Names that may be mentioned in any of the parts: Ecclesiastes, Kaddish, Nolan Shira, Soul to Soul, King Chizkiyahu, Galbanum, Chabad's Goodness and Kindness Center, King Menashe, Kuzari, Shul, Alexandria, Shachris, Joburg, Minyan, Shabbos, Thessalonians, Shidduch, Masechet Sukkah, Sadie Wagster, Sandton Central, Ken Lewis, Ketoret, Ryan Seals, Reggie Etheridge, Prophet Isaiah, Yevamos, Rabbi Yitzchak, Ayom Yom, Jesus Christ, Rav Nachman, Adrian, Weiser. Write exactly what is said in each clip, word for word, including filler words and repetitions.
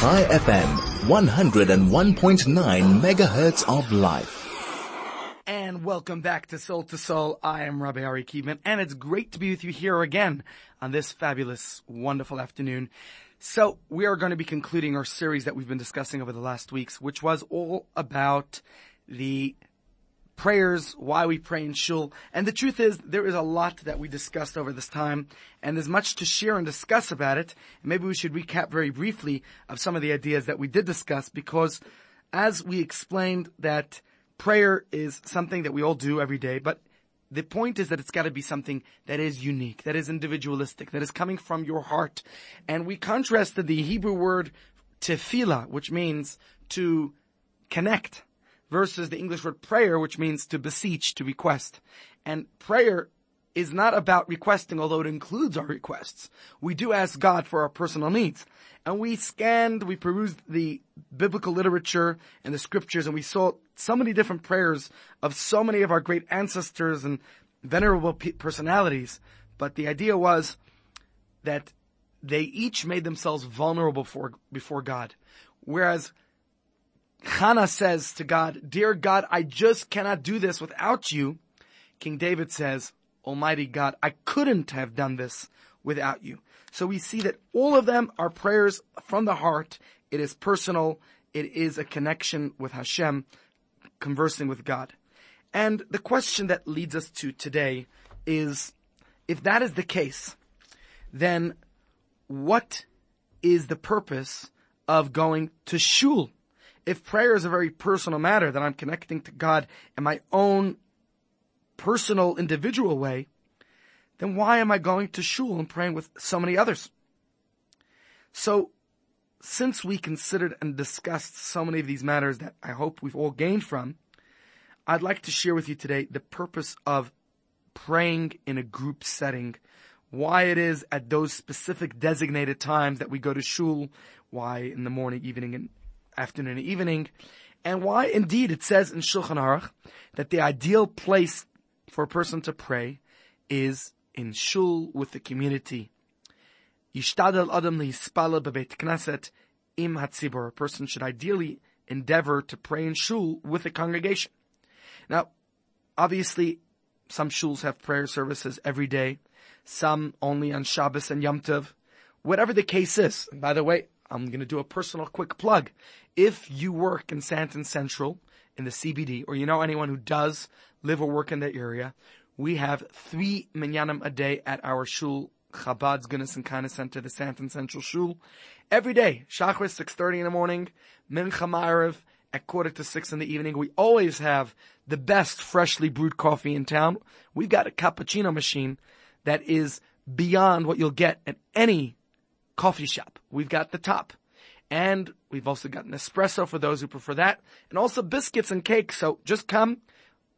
High F M one oh one point nine megahertz of life. And welcome back to Soul to Soul. I am Rabbi Ari Kievman, and it's great to be with you here again on this fabulous, wonderful afternoon. So we are going to be concluding our series that we've been discussing over the last weeks, which was all about the prayers, why we pray in shul. And the truth is, there is a lot that we discussed over this time, and there's much to share and discuss about it. Maybe we should recap very briefly of some of the ideas that we did discuss, because as we explained, that prayer is something that we all do every day, but the point is that it's got to be something that is unique, that is individualistic, that is coming from your heart. And we contrasted the Hebrew word tefillah, which means to connect, versus the English word prayer, which means to beseech, to request. And prayer is not about requesting, although it includes our requests. We do ask God for our personal needs. And we scanned, we perused the biblical literature and the scriptures, and we saw so many different prayers of so many of our great ancestors and venerable personalities. But the idea was that they each made themselves vulnerable for, before God. Whereas Hannah says to God, "Dear God, I just cannot do this without you." King David says, "Almighty God, I couldn't have done this without you." So we see that all of them are prayers from the heart. It is personal. It is a connection with Hashem, conversing with God. And the question that leads us to today is, if that is the case, then what is the purpose of going to shul? If prayer is a very personal matter, that I'm connecting to God in my own personal, individual way, then why am I going to shul and praying with so many others? So, since we considered and discussed so many of these matters that I hope we've all gained from, I'd like to share with you today the purpose of praying in a group setting, why it is at those specific designated times that we go to shul, why in the morning, evening, and afternoon and evening, and why indeed it says in Shulchan Aruch that the ideal place for a person to pray is in shul with the community. Yishtadel adam lehispala bebeit knesset im hatzibur. A person should ideally endeavor to pray in shul with the congregation. Now, obviously, some shuls have prayer services every day, some only on Shabbos and Yom Tov. Whatever the case is, and by the way, I'm going to do a personal quick plug. If you work in Sandton Central, in the C B D, or you know anyone who does live or work in that area, we have three minyanim a day at our shul, Chabad's Goodness and Kindness Center, the Sandton Central shul. Every day, Shachris, six thirty in the morning, Mincha Ma'ariv at quarter to six in the evening. We always have the best freshly brewed coffee in town. We've got a cappuccino machine that is beyond what you'll get at any coffee shop. We've got the top. And we've also got an espresso for those who prefer that. And also biscuits and cake. So just come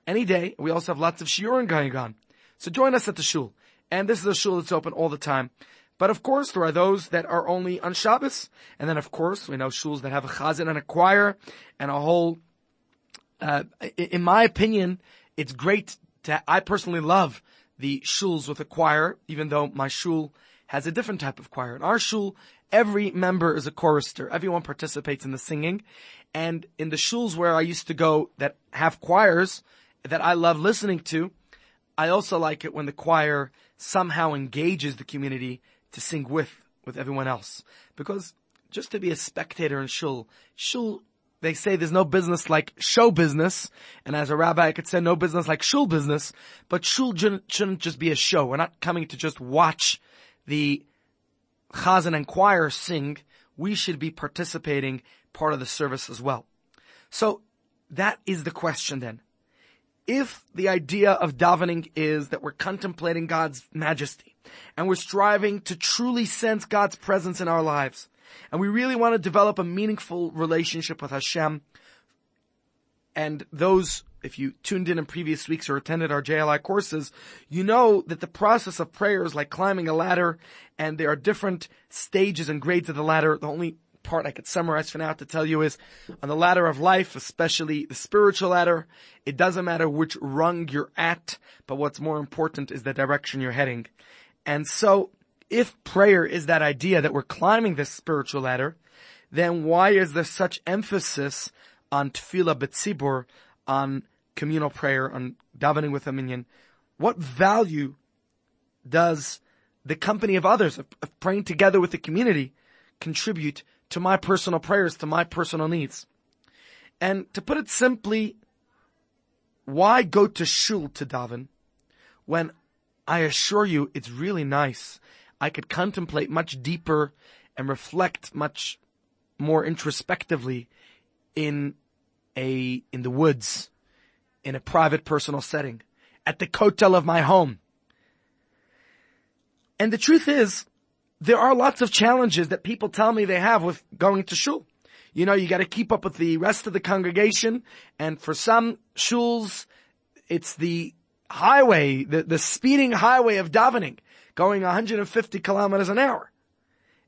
any day. We also have lots of shiurim going on. So join us at the shul. And this is a shul that's open all the time. But of course, there are those that are only on Shabbos. And then of course, we know shuls that have a chazan and a choir and a whole, uh, in my opinion, it's great to, I personally love the shuls with a choir, even though my shul has a different type of choir. In our shul, every member is a chorister. Everyone participates in the singing. And in the shuls where I used to go that have choirs that I love listening to, I also like it when the choir somehow engages the community to sing with, with everyone else. Because just to be a spectator in shul, shul, they say there's no business like show business. And as a rabbi, I could say no business like shul business. But shul shouldn't just be a show. We're not coming to just watch the chazan and choir sing. We should be participating part of the service as well. So that is the question then. If the idea of davening is that we're contemplating God's majesty and we're striving to truly sense God's presence in our lives, and we really want to develop a meaningful relationship with Hashem, and those, if you tuned in in previous weeks or attended our J L I courses, you know that the process of prayer is like climbing a ladder, and there are different stages and grades of the ladder. The only part I could summarize for now to tell you is on the ladder of life, especially the spiritual ladder, it doesn't matter which rung you're at, but what's more important is the direction you're heading. And so if prayer is that idea that we're climbing this spiritual ladder, then why is there such emphasis on tefillah b'tzibur, on communal prayer, on davening with a minyan? What value does the company of others, of praying together with the community, contribute to my personal prayers, to my personal needs? And to put it simply, why go to shul to daven when I assure you it's really nice? I could contemplate much deeper and reflect much more introspectively in a, in the woods, in a private personal setting, at the kotel of my home. And the truth is, there are lots of challenges that people tell me they have with going to shul. You know, you gotta keep up with the rest of the congregation, and for some shuls, it's the highway, the, the speeding highway of davening, going one hundred fifty kilometers an hour.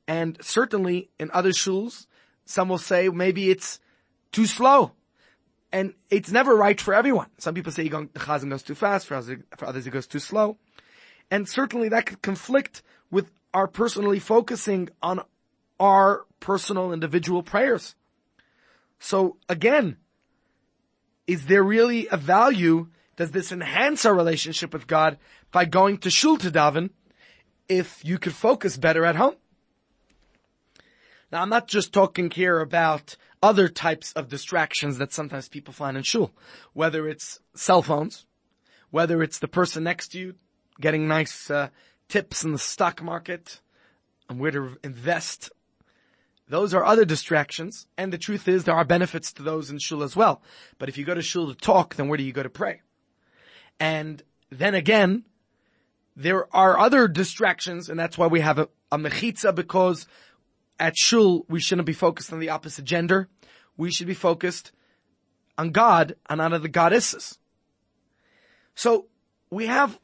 And certainly in other shuls, some will say maybe it's too slow. And it's never right for everyone. Some people say the chazan goes too fast, for others, for others it goes too slow. And certainly that could conflict with our personally focusing on our personal individual prayers. So again, is there really a value? Does this enhance our relationship with God by going to shul to daven if you could focus better at home? Now, I'm not just talking here about other types of distractions that sometimes people find in shul, whether it's cell phones, whether it's the person next to you getting nice uh, tips in the stock market and where to invest. Those are other distractions, and the truth is there are benefits to those in shul as well. But if you go to shul to talk, then where do you go to pray? And then again, there are other distractions, and that's why we have a, a mechitza, because at shul we shouldn't be focused on the opposite gender. We should be focused on God and on the goddesses. So we have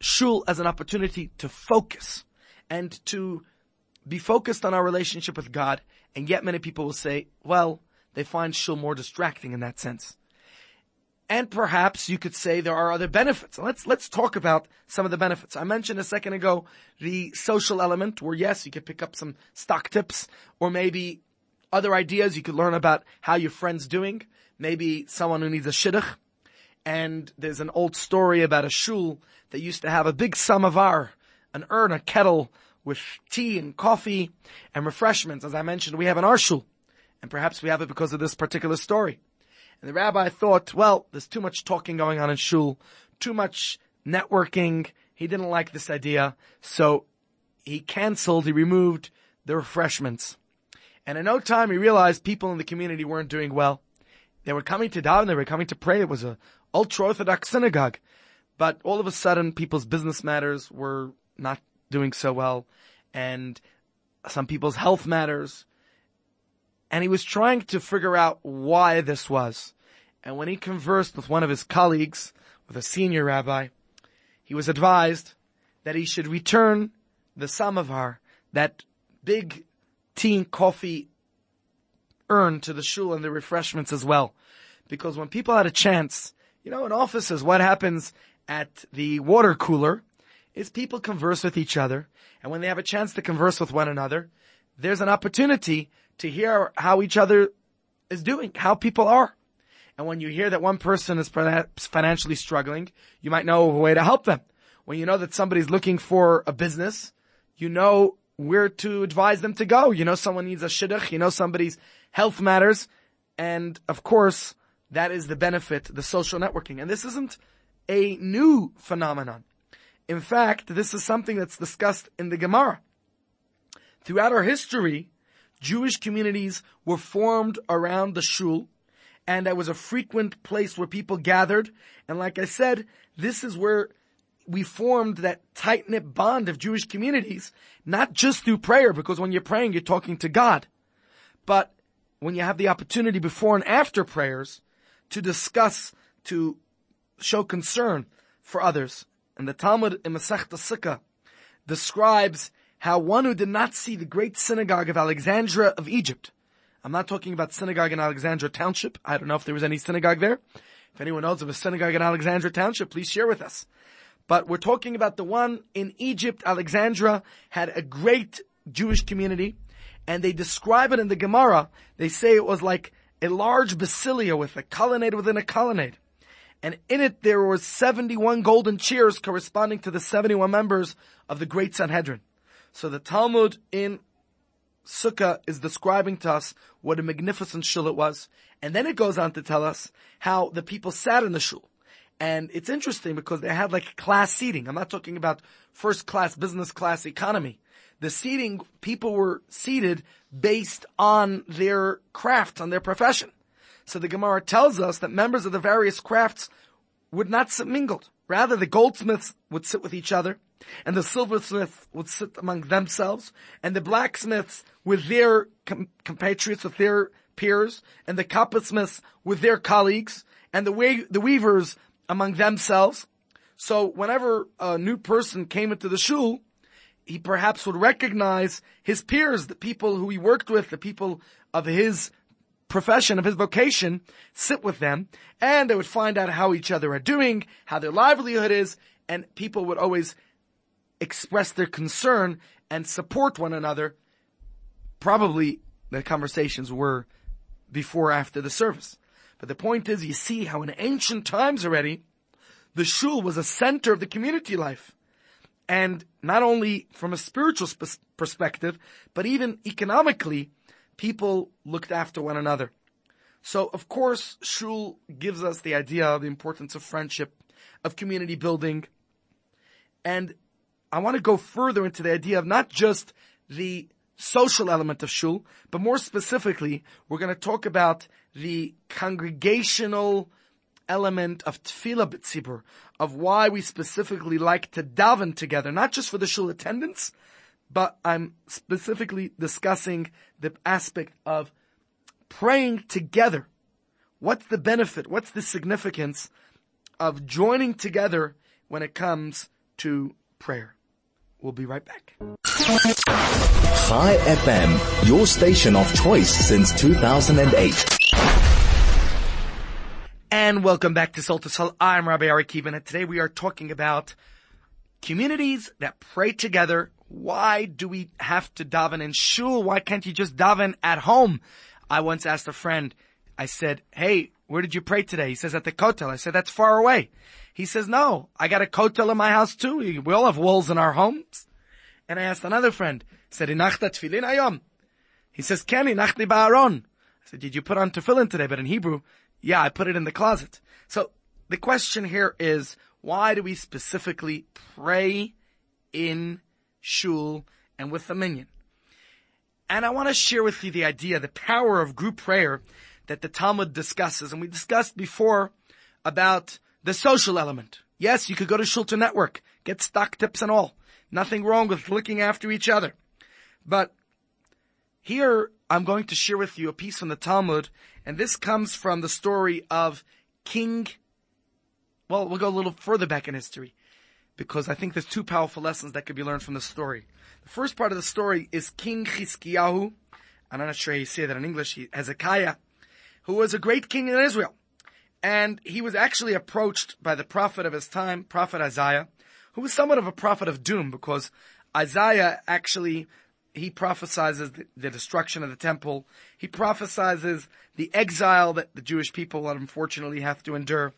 shul as an opportunity to focus and to be focused on our relationship with God, and yet many people will say, well, they find shul more distracting in that sense. And perhaps you could say there are other benefits. Let's, let's talk about some of the benefits. I mentioned a second ago the social element where, yes, you could pick up some stock tips or maybe other ideas. You could learn about how your friend's doing, maybe someone who needs a shidduch. And there's an old story about a shul that used to have a big samovar, an urn, a kettle, with tea and coffee and refreshments, as I mentioned, we have in our shul. And perhaps we have it because of this particular story. And the rabbi thought, well, there's too much talking going on in shul, too much networking. He didn't like this idea. So he canceled, he removed the refreshments. And in no time, he realized people in the community weren't doing well. They were coming to daven, they were coming to pray. It was an ultra-Orthodox synagogue. But all of a sudden, people's business matters were not doing so well, and some people's health matters. And he was trying to figure out why this was. And when he conversed with one of his colleagues, with a senior rabbi, he was advised that he should return the samovar, that big tea and coffee urn, to the shul and the refreshments as well. Because when people had a chance, you know, in offices, what happens at the water cooler is people converse with each other, and when they have a chance to converse with one another, there's an opportunity to hear how each other is doing, how people are. And when you hear that one person is perhaps financially struggling, you might know a way to help them. When you know that somebody's looking for a business, you know where to advise them to go. You know someone needs a shidduch, you know somebody's health matters, and of course, that is the benefit, the social networking. And this isn't a new phenomenon. In fact, this is something that's discussed in the Gemara. Throughout our history, Jewish communities were formed around the shul, and it was a frequent place where people gathered. And like I said, this is where we formed that tight-knit bond of Jewish communities, not just through prayer, because when you're praying, you're talking to God. But when you have the opportunity before and after prayers to discuss, to show concern for others. And the Talmud in Masechet Sukkah describes how one who did not see the great synagogue of Alexandria of Egypt — I'm not talking about synagogue in Alexandria Township. I don't know if there was any synagogue there. If anyone knows of a synagogue in Alexandria Township, please share with us. But we're talking about the one in Egypt. Alexandria had a great Jewish community, and they describe it in the Gemara. They say it was like a large basilia with a colonnade within a colonnade. And in it there were seventy-one golden chairs corresponding to the seventy-one members of the great Sanhedrin. So the Talmud in Sukkah is describing to us what a magnificent shul it was. And then it goes on to tell us how the people sat in the shul. And it's interesting because they had like class seating. I'm not talking about first class, business class economy. The seating, people were seated based on their craft, on their profession. So the Gemara tells us that members of the various crafts would not sit mingled. Rather, the goldsmiths would sit with each other, and the silversmiths would sit among themselves, and the blacksmiths with their com- compatriots, with their peers, and the coppersmiths with their colleagues, and the, we- the weavers among themselves. So whenever a new person came into the shul, he perhaps would recognize his peers, the people who he worked with, the people of his profession, of his vocation, sit with them, and they would find out how each other are doing, how their livelihood is, and people would always express their concern and support one another. Probably the conversations were before or after the service. But the point is, you see how in ancient times already, the shul was a center of the community life. And not only from a spiritual sp- perspective, but even economically, people looked after one another. So, of course, shul gives us the idea of the importance of friendship, of community building. And I want to go further into the idea of not just the social element of shul, but more specifically, we're going to talk about the congregational element of tefillah b'tzibur, of why we specifically like to daven together, not just for the shul attendance, but I'm specifically discussing the aspect of praying together. What's the benefit? What's the significance of joining together when it comes to prayer? We'll be right back. Chai F M, your station of choice since two thousand eight. And welcome back to Soul to Soul. I'm Rabbi Ari Kievman, and today we are talking about communities that pray together. Why do we have to daven in shul? Why can't you just daven at home? I once asked a friend, I said, hey, where did you pray today? He says, at the kotel. I said, that's far away. He says, no, I got a kotel in my house too. We all have walls in our homes. And I asked another friend, said, Inachta tefillin ayom. He says, Ken, inachti ba'aron. I said, did you put on tefillin today? But in Hebrew, yeah, I put it in the closet. So the question here is, why do we specifically pray in shul and with the minyan? And I want to share with you the idea, the power of group prayer that the Talmud discusses. And we discussed before about the social element. Yes, you could go to shul to network, get stock tips and all. Nothing wrong with looking after each other. But here I'm going to share with you a piece from the Talmud, and this comes from the story of King, well, we'll go a little further back in history, because I think there's two powerful lessons that could be learned from the story. The first part of the story is King Chizkiyahu, and I'm not sure how you say that in English, Hezekiah, who was a great king in Israel. And he was actually approached by the prophet of his time, Prophet Isaiah, who was somewhat of a prophet of doom, because Isaiah actually, he prophesizes the, the destruction of the temple. He prophesizes the exile that the Jewish people unfortunately have to endure.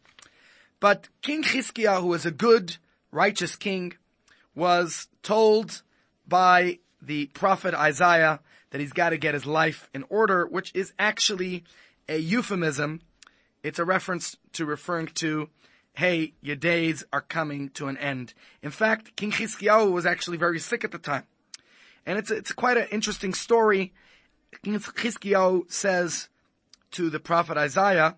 But King Chizkiyahu, who was a good, righteous king, was told by the prophet Isaiah that he's got to get his life in order, which is actually a euphemism. It's a reference to referring to, hey, your days are coming to an end. In fact, King Chizkiyahu was actually very sick at the time. And it's it's quite an interesting story. King Chizkiyahu says to the prophet Isaiah,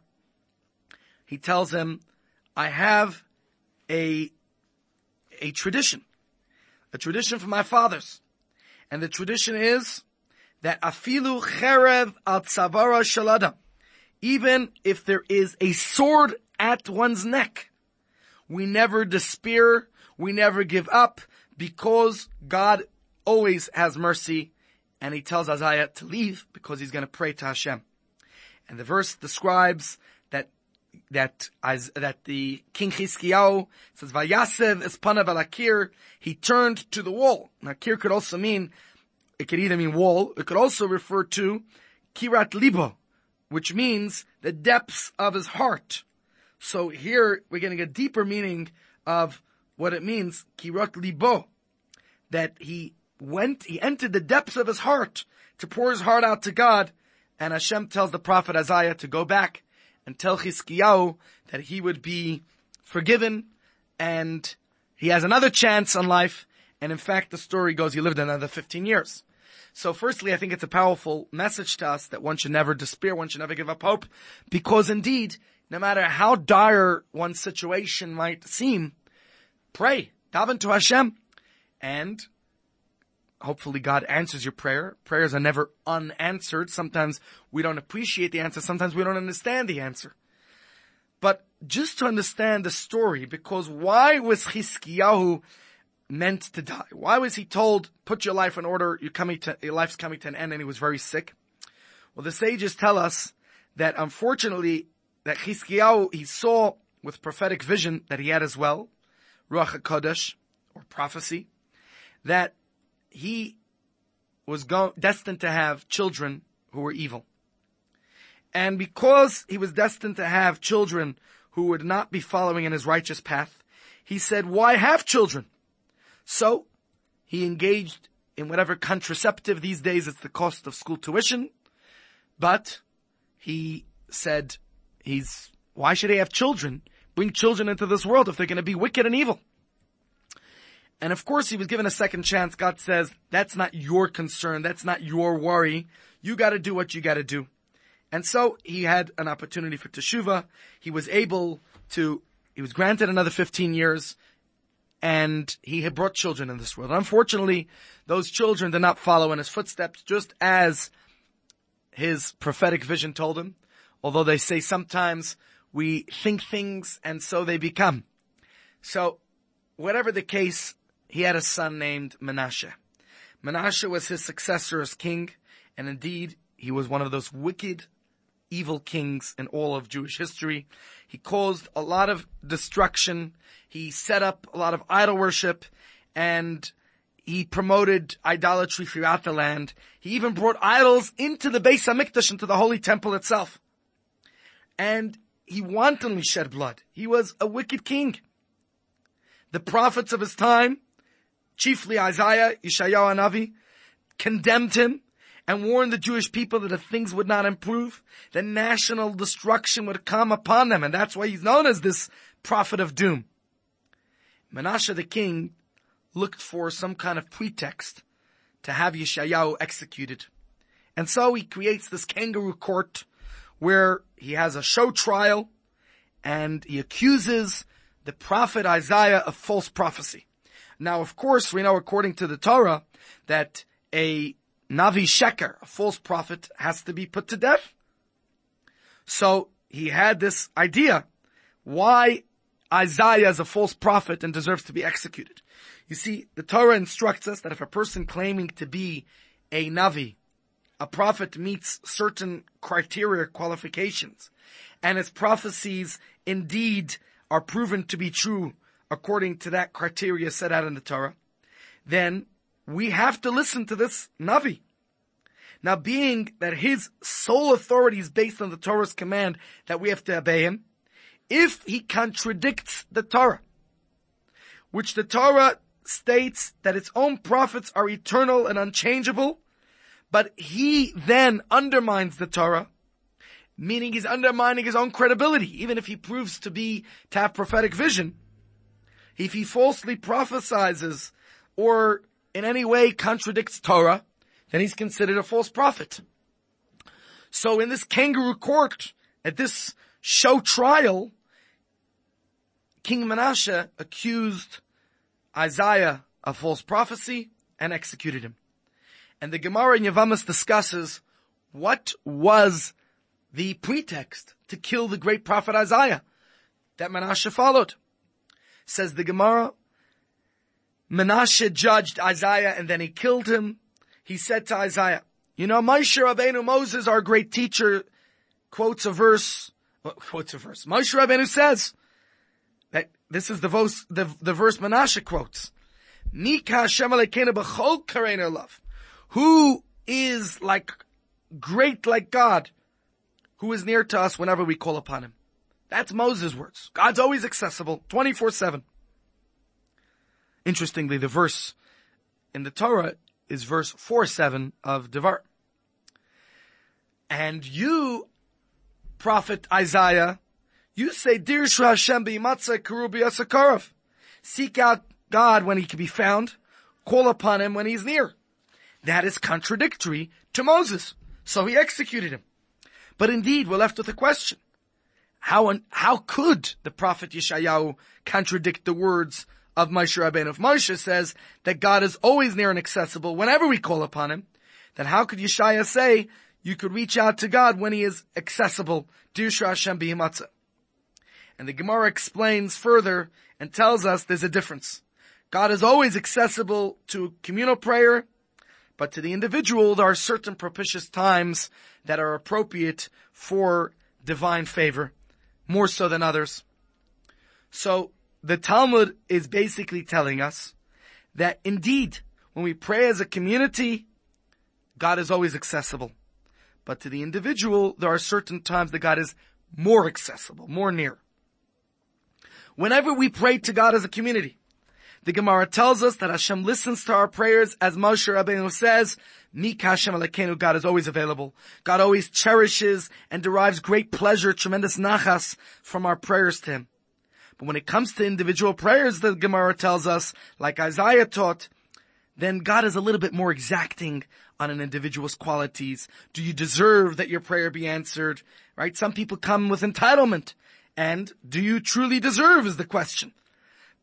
he tells him, I have a a tradition, a tradition from my fathers. And the tradition is that afilu cherev al tzavara shalada. Even if there is a sword at one's neck, we never despair, we never give up, because God always has mercy. And he tells Isaiah to leave because he's going to pray to Hashem. And the verse describes that that that the King Chizkiyahu says, "Vayasev es panav al akir." He turned to the wall. Now, akir could also mean It could either mean wall. It could also refer to kirat libo, which means the depths of his heart. So here we're getting a deeper meaning of what it means, kirat libo, that he went, he entered the depths of his heart to pour his heart out to God. And Hashem tells the prophet Isaiah to go back and tell Chizkiyahu that he would be forgiven and he has another chance on life. And in fact, the story goes, he lived another fifteen years. So firstly, I think it's a powerful message to us that one should never despair, one should never give up hope, because indeed, no matter how dire one's situation might seem, pray, daven to Hashem, and hopefully God answers your prayer. Prayers are never unanswered. Sometimes we don't appreciate the answer. Sometimes we don't understand the answer. But just to understand the story, because why was Chizkiyahu meant to die? Why was he told, put your life in order, you're coming to, your life's coming to an end, and he was very sick? Well, the sages tell us that unfortunately, that Chizkiyahu, he saw with prophetic vision that he had as well, Ruach HaKodesh, or prophecy, that he was go- destined to have children who were evil. And because he was destined to have children who would not be following in his righteous path, he said, why have children? So he engaged in whatever contraceptive, these days it's the cost of school tuition, but he said, he's, why should he have children? Bring children into this world if they're going to be wicked and evil. And of course he was given a second chance. God says, that's not your concern. That's not your worry. You gotta do what you gotta do. And so he had an opportunity for teshuvah. He was able to, he was granted another fifteen years, and he had brought children in this world. And unfortunately, those children did not follow in his footsteps, just as his prophetic vision told him. Although they say sometimes we think things and so they become. So whatever the case, he had a son named Menashe. Menashe was his successor as king, and indeed, he was one of those wicked, evil kings in all of Jewish history. He caused a lot of destruction, he set up a lot of idol worship, and he promoted idolatry throughout the land. He even brought idols into the Beis Mikdash, into the Holy Temple itself. And he wantonly shed blood. He was a wicked king. The prophets of his time, chiefly Isaiah, Yeshayahu HaNavi, condemned him and warned the Jewish people that if things would not improve, then national destruction would come upon them. And that's why he's known as this prophet of doom. Menashe the king looked for some kind of pretext to have Yeshayahu executed. And so he creates this kangaroo court where he has a show trial and he accuses the prophet Isaiah of false prophecy. Now, of course, we know according to the Torah that a Navi Sheker, a false prophet, has to be put to death. So he had this idea why Isaiah is a false prophet and deserves to be executed. You see, the Torah instructs us that if a person claiming to be a Navi, a prophet, meets certain criteria, qualifications, and his prophecies indeed are proven to be true according to that criteria set out in the Torah, then we have to listen to this Navi. Now, being that his sole authority is based on the Torah's command that we have to obey him, if he contradicts the Torah, which the Torah states that its own prophets are eternal and unchangeable, but he then undermines the Torah, meaning he's undermining his own credibility. Even if he proves to be, to have prophetic vision, if he falsely prophesizes or in any way contradicts Torah, then he's considered a false prophet. So in this kangaroo court, at this show trial, King Menashe accused Isaiah of false prophecy and executed him. And the Gemara in Yevamos discusses what was the pretext to kill the great prophet Isaiah that Menashe followed. Says the Gemara, Menashe judged Isaiah and then he killed him. He said to Isaiah, you know, Moshe Rabbeinu, Moses, our great teacher, quotes a verse, well, quotes a verse. Moshe Rabbeinu says that this is the verse, the, the verse Menashe quotes. Mika Hashem Elokeinu b'chol kareinu love. Who is like great like God, who is near to us whenever we call upon him? That's Moses' words. God's always accessible, twenty-four seven. Interestingly, the verse in the Torah is verse four seven of Devar. And you, Prophet Isaiah, you say, Dirshu Hashem b'imatzeh k'ru b'yasa karav. Seek out God when he can be found. Call upon him when he's near. That is contradictory to Moses. So he executed him. But indeed, we're left with a question. How and how could the prophet Yeshayahu contradict the words of Moshe Rabbeinu? If Moshe says that God is always near and accessible whenever we call upon him, then how could Yeshaya say you could reach out to God when he is accessible? Dirshu Hashem b'imatzeh. And the Gemara explains further and tells us there's a difference. God is always accessible to communal prayer, but to the individual there are certain propitious times that are appropriate for divine favor, more so than others. So the Talmud is basically telling us that indeed, when we pray as a community, God is always accessible. But to the individual, there are certain times that God is more accessible, more near. Whenever we pray to God as a community, the Gemara tells us that Hashem listens to our prayers, as Moshe Rabbeinu says, Mika Hashem Alekenu, God is always available. God always cherishes and derives great pleasure, tremendous nachas, from our prayers to him. But when it comes to individual prayers, the Gemara tells us, like Isaiah taught, then God is a little bit more exacting on an individual's qualities. Do you deserve that your prayer be answered? Right? Some people come with entitlement. And do you truly deserve is the question.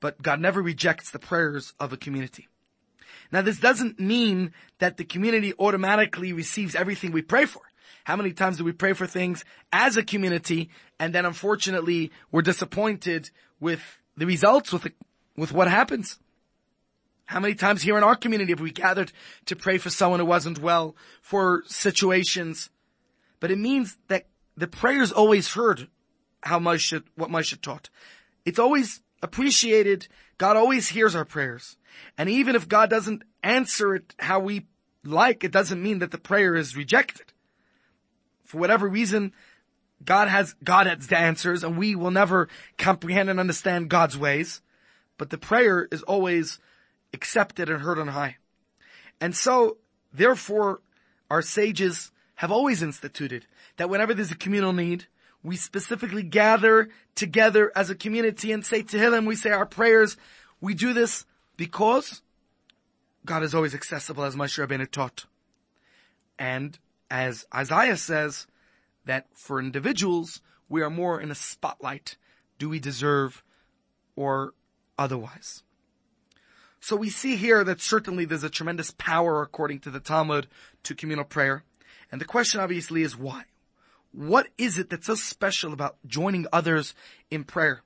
But God never rejects the prayers of a community. Now, this doesn't mean that the community automatically receives everything we pray for. How many times do we pray for things as a community, and then unfortunately we're disappointed with the results, with the, with what happens? How many times here in our community have we gathered to pray for someone who wasn't well, for situations? But it means that the prayer is always heard, how Moshe, what Moshe taught. It's always appreciated. God always hears our prayers. And even if God doesn't answer it how we like, it doesn't mean that the prayer is rejected. For whatever reason, God has, God has the answers, and we will never comprehend and understand God's ways. But the prayer is always accepted and heard on high. And so, therefore, our sages have always instituted that whenever there's a communal need, we specifically gather together as a community and say Tehillim, we say our prayers. We do this because God is always accessible, as Moshe Rabbeinu taught. And as Isaiah says, that for individuals, we are more in a spotlight. Do we deserve or otherwise? So we see here that certainly there's a tremendous power, according to the Talmud, to communal prayer. And the question obviously is why? What is it that's so special about joining others in prayer?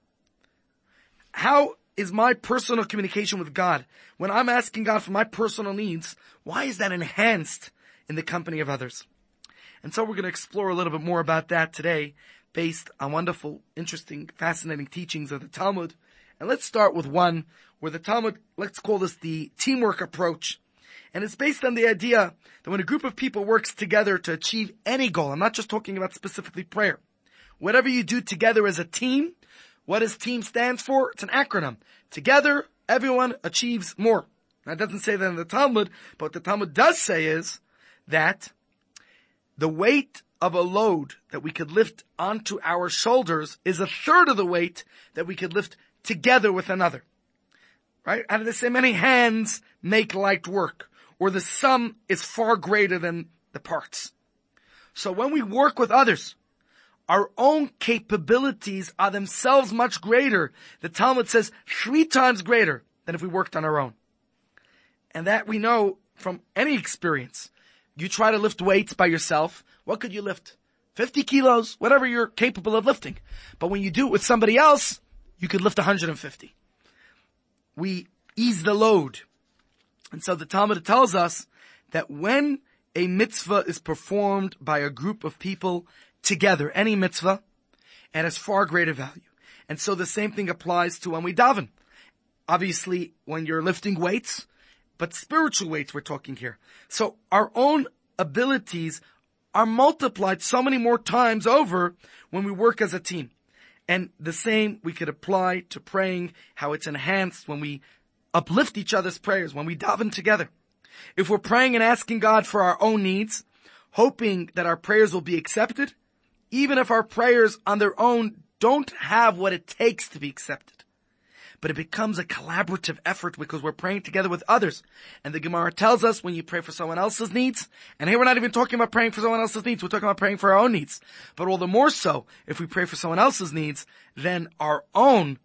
How is my personal communication with God, when I'm asking God for my personal needs, why is that enhanced in the company of others? And so we're going to explore a little bit more about that today, based on wonderful, interesting, fascinating teachings of the Talmud. And let's start with one where the Talmud, let's call this the teamwork approach. And it's based on the idea that when a group of people works together to achieve any goal, I'm not just talking about specifically prayer. Whatever you do together as a team, what does team stand for? It's an acronym. Together, everyone achieves more. Now, it doesn't say that in the Talmud, but what the Talmud does say is that the weight of a load that we could lift onto our shoulders is a third of the weight that we could lift together with another. Right? How do they say? Many hands make light work. Or the sum is far greater than the parts. So when we work with others, our own capabilities are themselves much greater. The Talmud says three times greater than if we worked on our own. And that we know from any experience. You try to lift weights by yourself. What could you lift? fifty kilos, whatever you're capable of lifting. But when you do it with somebody else, you could lift one hundred fifty. We ease the load. And so the Talmud tells us that when a mitzvah is performed by a group of people together, any mitzvah, it has far greater value. And so the same thing applies to when we daven. Obviously, when you're lifting weights, but spiritual weights we're talking here. So our own abilities are multiplied so many more times over when we work as a team. And the same we could apply to praying, how it's enhanced when we uplift each other's prayers, when we daven together. If we're praying and asking God for our own needs, hoping that our prayers will be accepted, even if our prayers on their own don't have what it takes to be accepted. But it becomes a collaborative effort because we're praying together with others. And the Gemara tells us when you pray for someone else's needs, and here we're not even talking about praying for someone else's needs, we're talking about praying for our own needs. But all the more so, if we pray for someone else's needs, then our own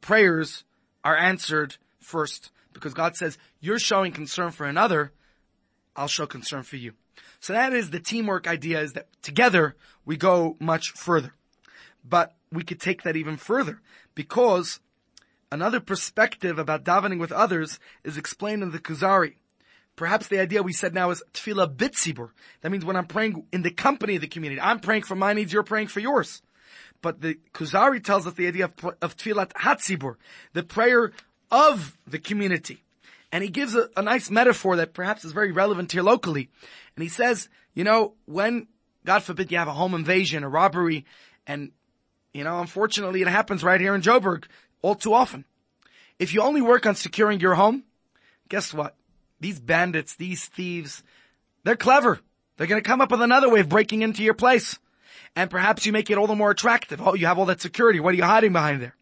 prayers are answered first. Because God says, you're showing concern for another, I'll show concern for you. So that is the teamwork idea, is that together we go much further. But we could take that even further, because another perspective about davening with others is explained in the Kuzari. Perhaps the idea we said now is tefillah bitzibur. That means when I'm praying in the company of the community, I'm praying for my needs, you're praying for yours. But the Kuzari tells us the idea of, of tefillat hatzibur, the prayer of the community. And he gives a, a nice metaphor that perhaps is very relevant here locally. And he says, you know, when, God forbid, you have a home invasion, a robbery, and, you know, unfortunately it happens right here in Joburg all too often. If you only work on securing your home, guess what? These bandits, these thieves, they're clever. They're going to come up with another way of breaking into your place. And perhaps you make it all the more attractive. Oh, you have all that security. What are you hiding behind there?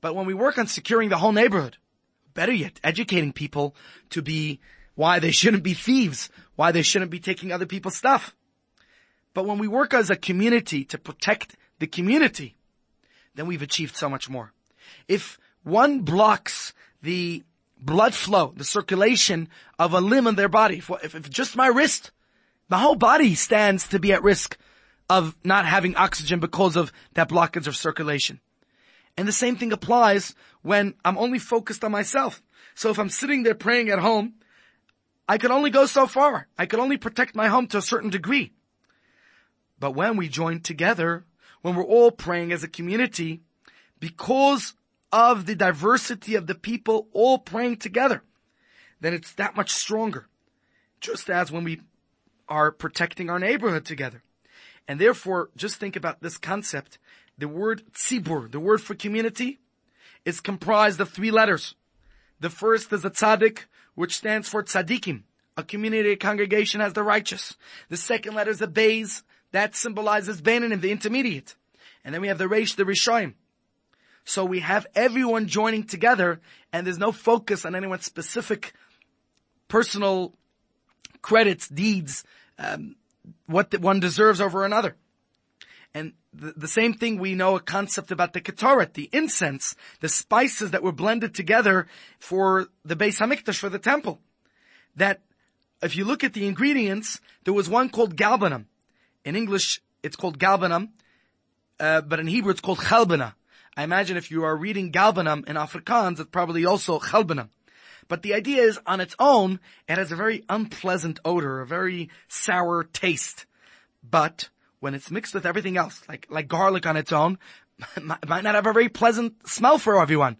But when we work on securing the whole neighborhood, better yet, educating people to be why they shouldn't be thieves, why they shouldn't be taking other people's stuff. But when we work as a community to protect the community, then we've achieved so much more. If one blocks the blood flow, the circulation of a limb in their body, if, if, if just my wrist, the whole body stands to be at risk of not having oxygen because of that blockage of circulation. And the same thing applies when I'm only focused on myself. So if I'm sitting there praying at home, I could only go so far. I could only protect my home to a certain degree. But when we join together, when we're all praying as a community, because of the diversity of the people all praying together, then it's that much stronger. Just as when we are protecting our neighborhood together. And therefore, just think about this concept. The word tzibur, the word for community, is comprised of three letters. The first is a tzaddik, which stands for tzaddikim. A community, a congregation has the righteous. The second letter is a beis, that symbolizes beinanim, the intermediate. And then we have the resh, the rishoim. So we have everyone joining together, and there's no focus on anyone's specific personal credits, deeds, um, what one deserves over another. And the, the same thing, we know a concept about the ketoret, the incense, the spices that were blended together for the Beis Hamikdash, for the temple. That if you look at the ingredients, there was one called galbanum. In English, it's called galbanum, uh, but in Hebrew it's called chalbana. I imagine if you are reading galbanum in Afrikaans, it's probably also chalbana. But the idea is, on its own, it has a very unpleasant odor, a very sour taste. But when it's mixed with everything else, like, like garlic on its own, it might not have a very pleasant smell for everyone.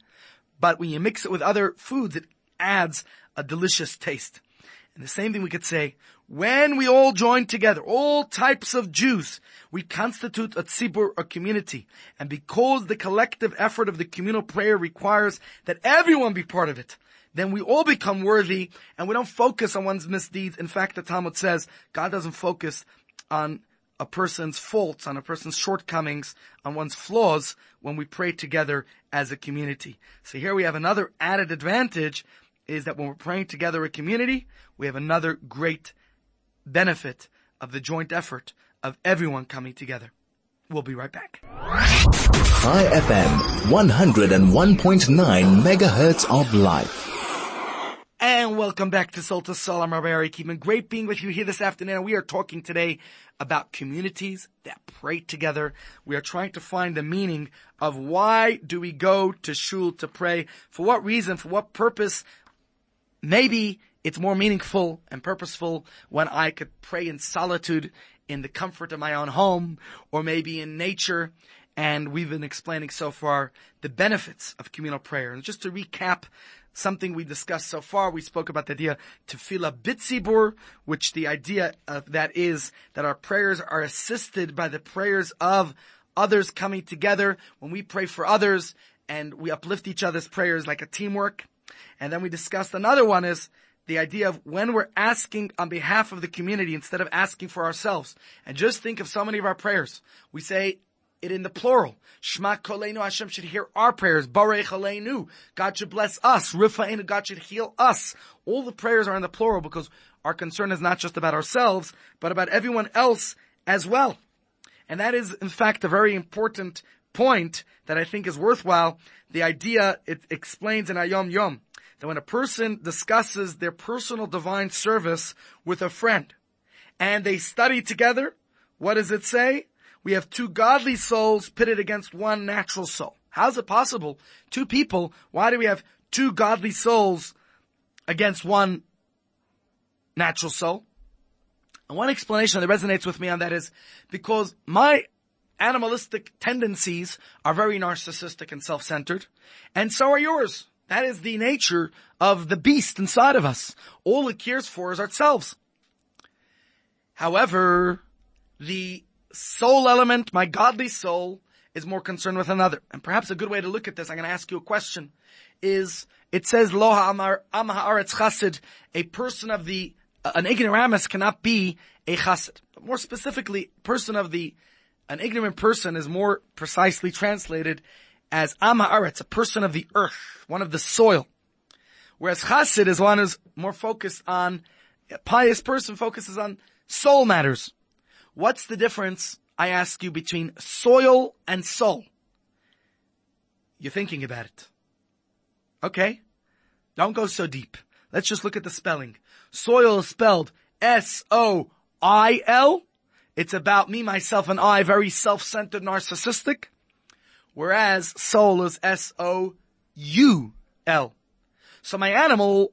But when you mix it with other foods, it adds a delicious taste. And the same thing we could say, when we all join together, all types of Jews, we constitute a tzibur, a community. And because the collective effort of the communal prayer requires that everyone be part of it, then we all become worthy, and we don't focus on one's misdeeds. In fact, the Talmud says, God doesn't focus on a person's faults, on a person's shortcomings, on one's flaws when we pray together as a community. So here we have another added advantage, is that when we're praying together a community, we have another great benefit of the joint effort of everyone coming together. We'll be right back. High F M one oh one point nine megahertz of life. And welcome back to Soul to Soul. I'm Rabbi Ari Kievman. Great being with you here this afternoon. We are talking today about communities that pray together. We are trying to find the meaning of why do we go to shul to pray? For what reason? For what purpose? Maybe it's more meaningful and purposeful when I could pray in solitude in the comfort of my own home, or maybe in nature. And we've been explaining so far the benefits of communal prayer. And just to recap something we discussed so far. We spoke about the idea tefillah bitzibur, which the idea of that is that our prayers are assisted by the prayers of others coming together. When we pray for others and we uplift each other's prayers like a teamwork. And then we discussed another one is the idea of when we're asking on behalf of the community instead of asking for ourselves. And just think of so many of our prayers. We say it in the plural. Shema koleinu, Hashem should hear our prayers. Barei koleinu, God should bless us. Rifa'inu, God should heal us. All the prayers are in the plural because our concern is not just about ourselves, but about everyone else as well. And that is, in fact, a very important point that I think is worthwhile. The idea, it explains in Ayom Yom, that when a person discusses their personal divine service with a friend, and they study together, what does it say? We have two godly souls pitted against one natural soul. How is it possible? Two people, why do we have two godly souls against one natural soul? And one explanation that resonates with me on that is because my animalistic tendencies are very narcissistic and self-centered, and so are yours. That is the nature of the beast inside of us. All it cares for is ourselves. However, the soul element, my godly soul, is more concerned with another. And perhaps a good way to look at this, I'm going to ask you a question, is it says, Lo ha'amar, am ha'aretz chassid, a person of the, uh, an ignoramus cannot be a chassid. But more specifically, person of the, an ignorant person is more precisely translated as Am Ha'aretz, a person of the earth, one of the soil. Whereas Chassid is one who's more focused on, a pious person focuses on soul matters. What's the difference, I ask you, between soil and soul? You're thinking about it. Okay? Don't go so deep. Let's just look at the spelling. Soil is spelled S O I L. It's about me, myself, and I, very self-centered, narcissistic. Whereas soul is S O U L. So my animal,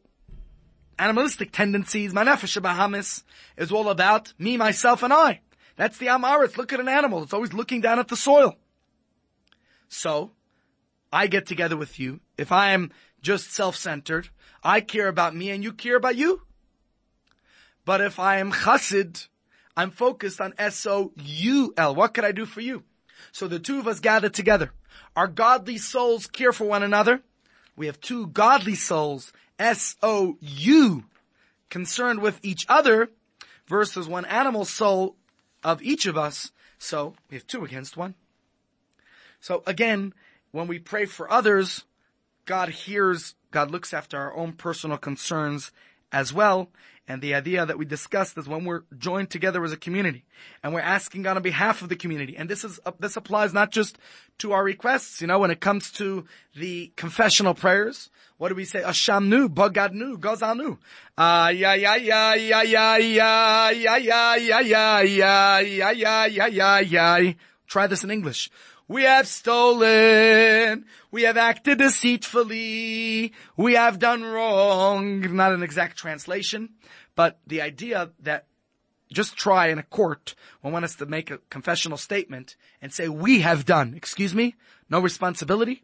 animalistic tendencies, my nefesh bahamis, is all about me, myself, and I. That's the Am Haaretz. Look at an animal. It's always looking down at the soil. So, I get together with you. If I am just self-centered, I care about me and you care about you. But if I am chassid, I'm focused on S O U L. What could I do for you? So the two of us gather together. Our godly souls care for one another. We have two godly souls, S O U, concerned with each other, versus one animal soul of each of us. So we have two against one. So again, when we pray for others, God hears, God looks after our own personal concerns as well. And the idea that we discussed is when we're joined together as a community and we're asking God on behalf of the community. And this is, uh, this applies not just to our requests, you know, when it comes to the confessional prayers. What do we say? Ashamnu, Bagadnu, Gozanu. Ah, ya, ya, ya, ya, ya, ya, ya, ya, ya, ya, ya, ya, ya, ya, ya, ya. Try this in English. We have stolen, we have acted deceitfully, we have done wrong. Not an exact translation, but the idea that just try in a court, one wants us to make a confessional statement and say, we have done, excuse me, no responsibility.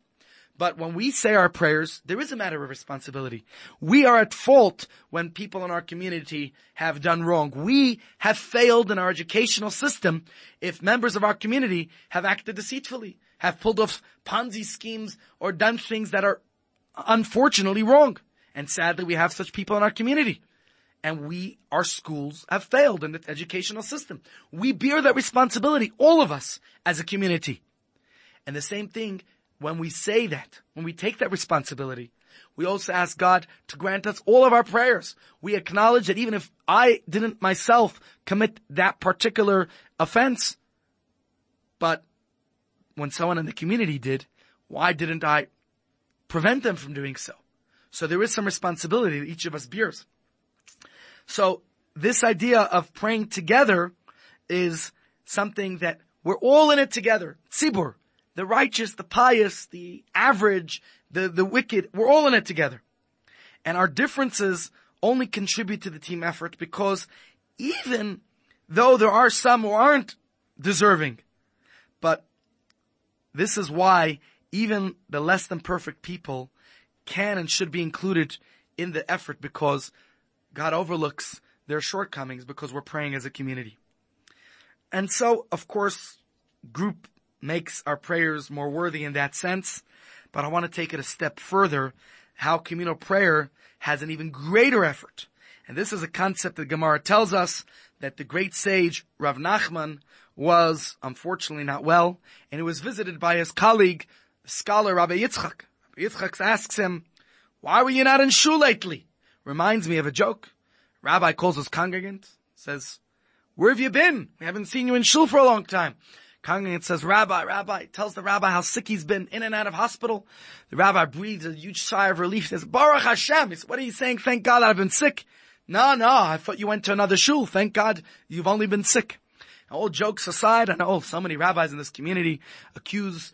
But when we say our prayers, there is a matter of responsibility. We are at fault when people in our community have done wrong. We have failed in our educational system if members of our community have acted deceitfully, have pulled off Ponzi schemes, or done things that are unfortunately wrong. And sadly, we have such people in our community. And we, our schools, have failed in the educational system. We bear that responsibility, all of us, as a community. And the same thing when we say that, when we take that responsibility, we also ask God to grant us all of our prayers. We acknowledge that even if I didn't myself commit that particular offense, but when someone in the community did, why didn't I prevent them from doing so? So there is some responsibility that each of us bears. So this idea of praying together is something that we're all in it together. Tzibur. The righteous, the pious, the average, the, the wicked, we're all in it together. And our differences only contribute to the team effort because even though there are some who aren't deserving, but this is why even the less than perfect people can and should be included in the effort, because God overlooks their shortcomings because we're praying as a community. And so, of course, group makes our prayers more worthy in that sense, but I want to take it a step further, how communal prayer has an even greater effort. And this is a concept that Gemara tells us, that the great sage Rav Nachman was unfortunately not well, and he was visited by his colleague, scholar Rabbi Yitzchak. Rabbi Yitzchak asks him, "Why were you not in shul lately?" Reminds me of a joke. Rabbi calls his congregant, says, "Where have you been? We haven't seen you in shul for a long time." Congregant says, "Rabbi, Rabbi," tells the rabbi how sick he's been, in and out of hospital. The rabbi breathes a huge sigh of relief, says, "Baruch Hashem." He says, "What are you saying? Thank God I've been sick." "No, no, I thought you went to another shul. Thank God you've only been sick." All jokes aside, I know so many rabbis in this community accuse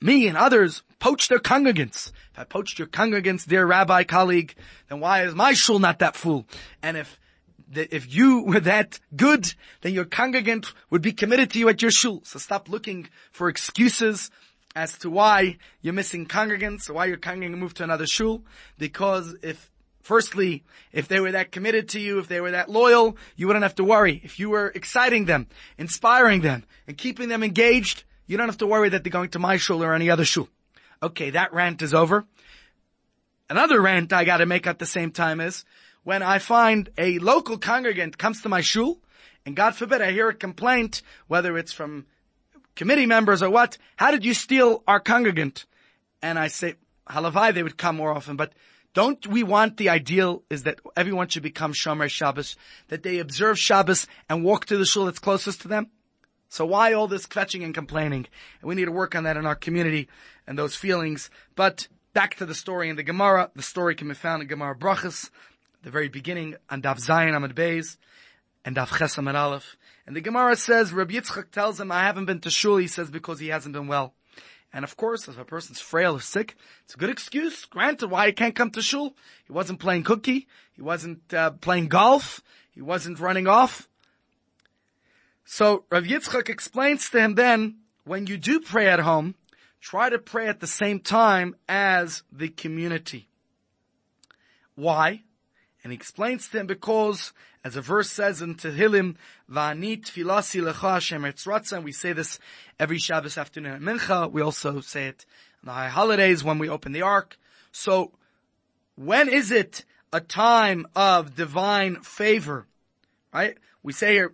me and others, poach their congregants. If I poached your congregants, dear rabbi colleague, then why is my shul not that full? And if if you were that good, then your congregant would be committed to you at your shul. So stop looking for excuses as to why you're missing congregants, or why your congregant moved to another shul. Because if, firstly, if they were that committed to you, if they were that loyal, you wouldn't have to worry. If you were exciting them, inspiring them, and keeping them engaged, you don't have to worry that they're going to my shul or any other shul. Okay, that rant is over. Another rant I gotta make at the same time is, when I find a local congregant comes to my shul, and God forbid I hear a complaint, whether it's from committee members or what, "How did you steal our congregant?" And I say, halavai, they would come more often, but don't we want, the ideal is that everyone should become Shomer Shabbos, that they observe Shabbos and walk to the shul that's closest to them? So why all this kvetching and complaining? And we need to work on that in our community and those feelings. But back to the story in the Gemara. The story can be found in Gemara Brachos, the very beginning, on Daf Zayin Amud Beis, and Daf Ches Amud Aleph. And the Gemara says, Rabbi Yitzchak tells him, "I haven't been to shul," he says, "because he hasn't been well." And of course, if a person's frail or sick, it's a good excuse, granted, why he can't come to shul. He wasn't playing cookie. He wasn't uh, playing golf. He wasn't running off. So Rav Yitzchak explains to him then, when you do pray at home, try to pray at the same time as the community. Why? And he explains to him because, as a verse says in Tehillim, "Va'ani tfilasi lecha Hashem etzratza," and we say this every Shabbos afternoon at Mincha. We also say it on the high holidays when we open the Ark. So, when is it a time of divine favor? Right? We say here,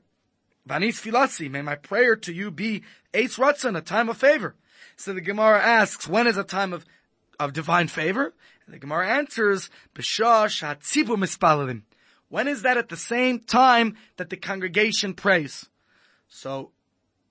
"Vanis filasi," may my prayer to you be eitz ratzon, a time of favor. So the Gemara asks, when is a time of, of divine favor? And the Gemara answers, "B'shash hatzibu mispalim." When is that? At the same time that the congregation prays. So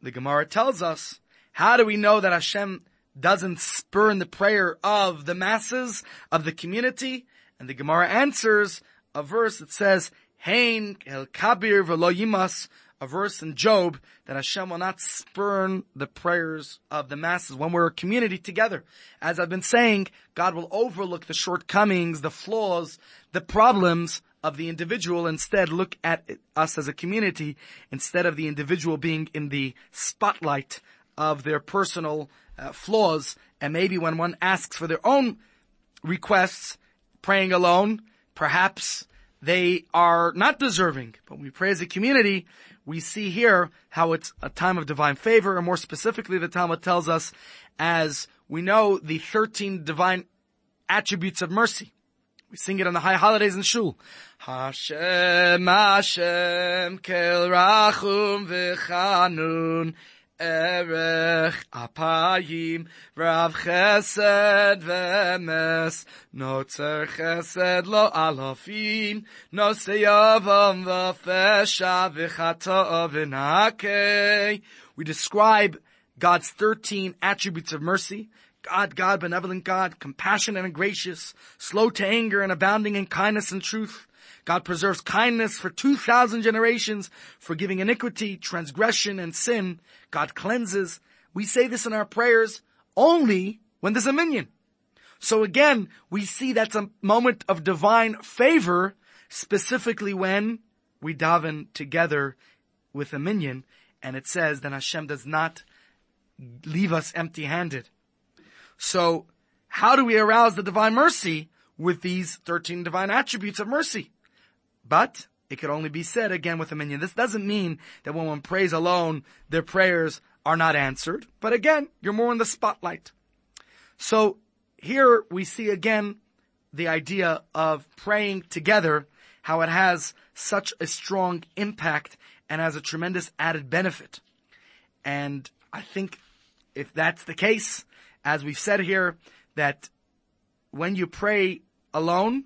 the Gemara tells us, how do we know that Hashem doesn't spurn the prayer of the masses, of the community? And the Gemara answers a verse that says, "Hein el kabir v'lo yimas," a verse in Job that Hashem will not spurn the prayers of the masses when we're a community together. As I've been saying, God will overlook the shortcomings, the flaws, the problems of the individual. Instead, look at us as a community, instead of the individual being in the spotlight of their personal uh, flaws. And maybe when one asks for their own requests, praying alone, perhaps they are not deserving. But when we pray as a community, we see here how it's a time of divine favor, and more specifically, the Talmud tells us, as we know, the thirteen divine attributes of mercy. We sing it on the high holidays in shul. Hashem, Hashem, kel rachum v'chanun, erech apayim, rav chesed v'emes, notzer chesed lo alafim, noseyavam v'fesha v'chata v'nakeh. We describe God's thirteen attributes of mercy. God, God, benevolent God, compassionate and gracious, slow to anger and abounding in kindness and truth. God preserves kindness for two thousand generations, forgiving iniquity, transgression, and sin. God cleanses. We say this in our prayers only when there's a minyan. So again, we see that's a moment of divine favor, specifically when we daven together with a minyan, and it says that Hashem does not leave us empty-handed. So How do we arouse the divine mercy? With these thirteen divine attributes of mercy. But it could only be said again with a minyan. This doesn't mean that when one prays alone, their prayers are not answered. But again, you're more in the spotlight. So here we see again the idea of praying together, how it has such a strong impact and has a tremendous added benefit. And I think if that's the case, as we've said here, that when you pray alone,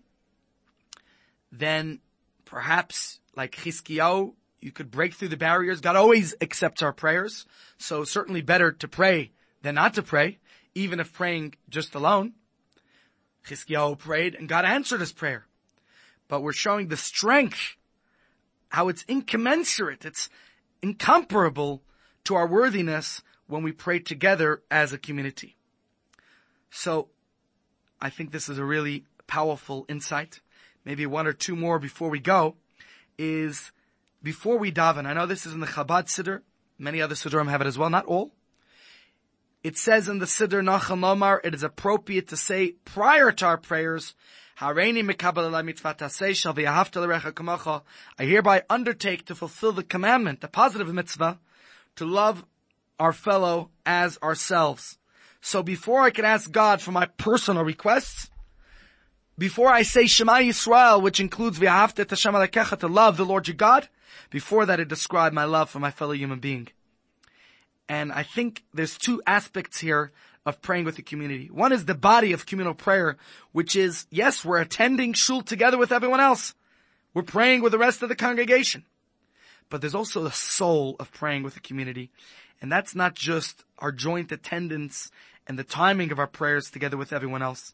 then perhaps like Chizkiyahu, you could break through the barriers. God always accepts our prayers. So certainly better to pray than not to pray, even if praying just alone. Chizkiyahu prayed and God answered his prayer. But we're showing the strength, how it's incommensurate, it's incomparable to our worthiness when we pray together as a community. So I think this is a really powerful insight. Maybe one or two more before we go is before we daven. I know this is in the Chabad Siddur. Many other Siddurim have it as well, not all. It says in the Siddur Nachal Lomar, it is appropriate to say prior to our prayers, Hareini mekabel la mitzvah taseh shel v'yahavta l'recha kamocha. I hereby undertake to fulfill the commandment, the positive mitzvah, to love our fellow as ourselves. So before I can ask God for my personal requests, before I say Shema Yisrael, which includes v'yahavta et Hashem alakecha, to love the Lord your God, before that I describe my love for my fellow human being. And I think there's two aspects here of praying with the community. One is the body of communal prayer, which is, yes, we're attending shul together with everyone else. We're praying with the rest of the congregation. But there's also the soul of praying with the community. And that's not just our joint attendance and the timing of our prayers together with everyone else.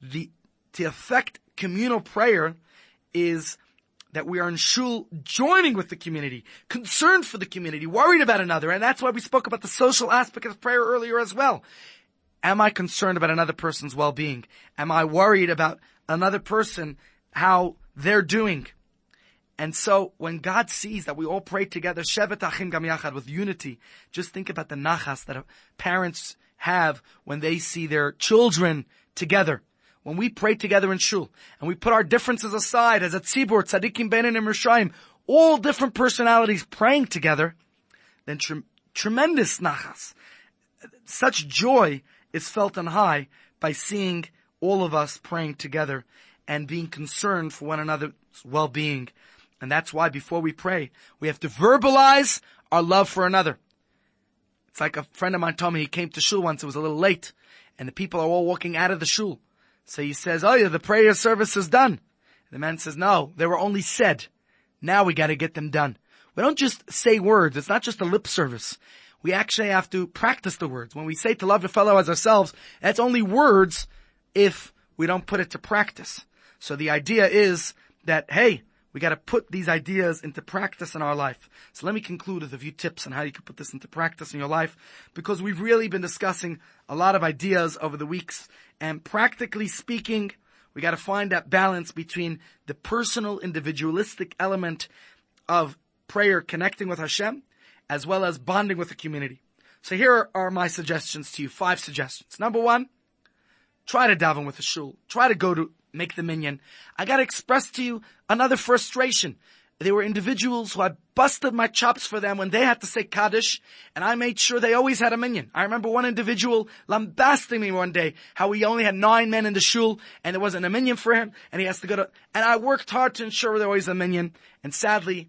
The, to affect communal prayer is that we are in shul joining with the community, concerned for the community, worried about another. And that's why we spoke about the social aspect of prayer earlier as well. Am I concerned about another person's well-being? Am I worried about another person, how they're doing? And so when God sees that we all pray together, Shevet Achim Gam Yachad, with unity, just think about the nachas that parents have when they see their children together. When we pray together in shul, and we put our differences aside as a tzibur, tzadikim benin and rishayim, all different personalities praying together, then tre- tremendous nachas, such joy is felt on high by seeing all of us praying together and being concerned for one another's well-being. And that's why before we pray, we have to verbalize our love for another. It's like a friend of mine told me, he came to shul once, it was a little late, and the people are all walking out of the shul. So he says, oh yeah, the prayer service is done. And the man says, no, they were only said. Now we gotta get them done. We don't just say words, it's not just a lip service. We actually have to practice the words. When we say to love your fellow as ourselves, that's only words if we don't put it to practice. So the idea is that, hey, we got to put these ideas into practice in our life. So let me conclude with a few tips on how you can put this into practice in your life, because we've really been discussing a lot of ideas over the weeks. And practically speaking, we got to find that balance between the personal, individualistic element of prayer, connecting with Hashem, as well as bonding with the community. So here are my suggestions to you, five suggestions. Number one, try to daven with a shul. Try to go to make the minyan. I got to express to you another frustration. There were individuals who I busted my chops for them when they had to say Kaddish, and I made sure they always had a minyan. I remember one individual lambasting me one day, how he only had nine men in the shul, and there wasn't a minyan for him, and he has to go to... And I worked hard to ensure there was a minyan, and sadly...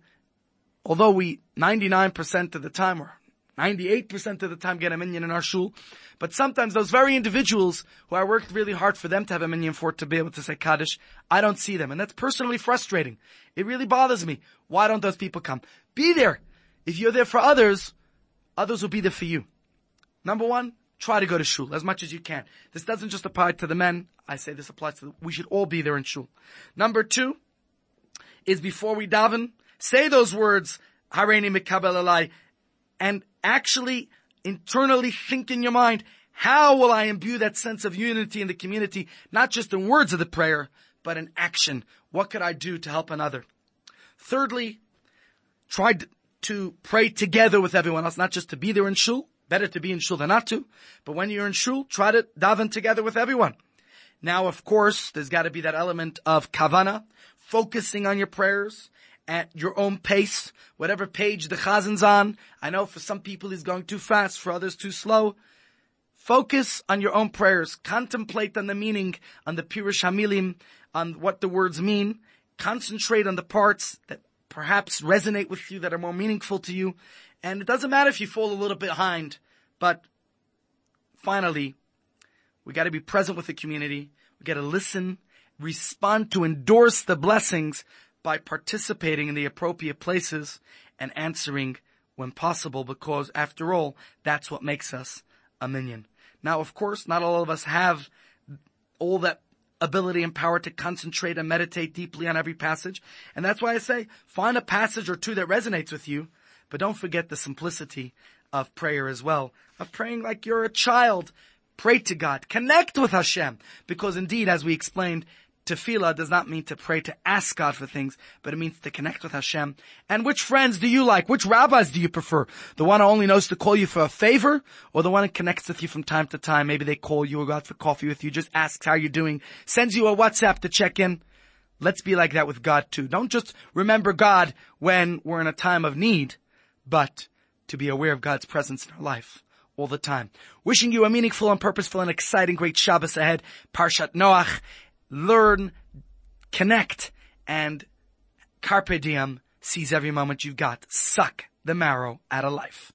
Although we ninety-nine percent of the time or ninety-eight percent of the time get a minyan in our shul, but sometimes those very individuals who I worked really hard for them to have a minyan for, to be able to say Kaddish, I don't see them. And that's personally frustrating. It really bothers me. Why don't those people come? Be there. If you're there for others, others will be there for you. Number one, try to go to shul as much as you can. This doesn't just apply to the men. I say this applies to the, we should all be there in shul. Number two is before we daven, say those words, Hareini Mikabel Alai, and actually internally think in your mind, how will I imbue that sense of unity in the community, not just in words of the prayer, but in action? What could I do to help another? Thirdly, try to pray together with everyone else, not just to be there in shul, Better to be in shul than not to. But when you're in shul, try to daven together with everyone. Now, of course, there's got to be that element of kavana, focusing on your prayers at your own pace, whatever page the chazin's on. I know for some people he's going too fast, for others too slow. Focus on your own prayers. Contemplate on the meaning, on the pirush hamilim, on what the words mean. Concentrate on the parts that perhaps resonate with you, that are more meaningful to you. And it doesn't matter if you fall a little behind. But finally, we got to be present with the community. We got to listen, respond to endorse the blessings by participating in the appropriate places and answering when possible, because after all, that's what makes us a minion. Now, of course, not all of us have all that ability and power to concentrate and meditate deeply on every passage. And that's why I say, find a passage or two that resonates with you, but don't forget the simplicity of prayer as well, of praying like you're a child. Pray to God. Connect with Hashem. Because indeed, as we explained, tefillah does not mean to pray to ask God for things, but it means to connect with Hashem. And which friends do you like? Which rabbis do you prefer? The one who only knows to call you for a favor, or the one who connects with you from time to time? Maybe they call you or go out for coffee with you, just asks how you're doing, sends you a WhatsApp to check in. Let's be like that with God too. Don't just remember God when we're in a time of need, but to be aware of God's presence in our life all the time. Wishing you a meaningful and purposeful and exciting great Shabbos ahead. Parshat Noach. Learn, connect, and carpe diem, seize every moment you've got. Suck the marrow out of life.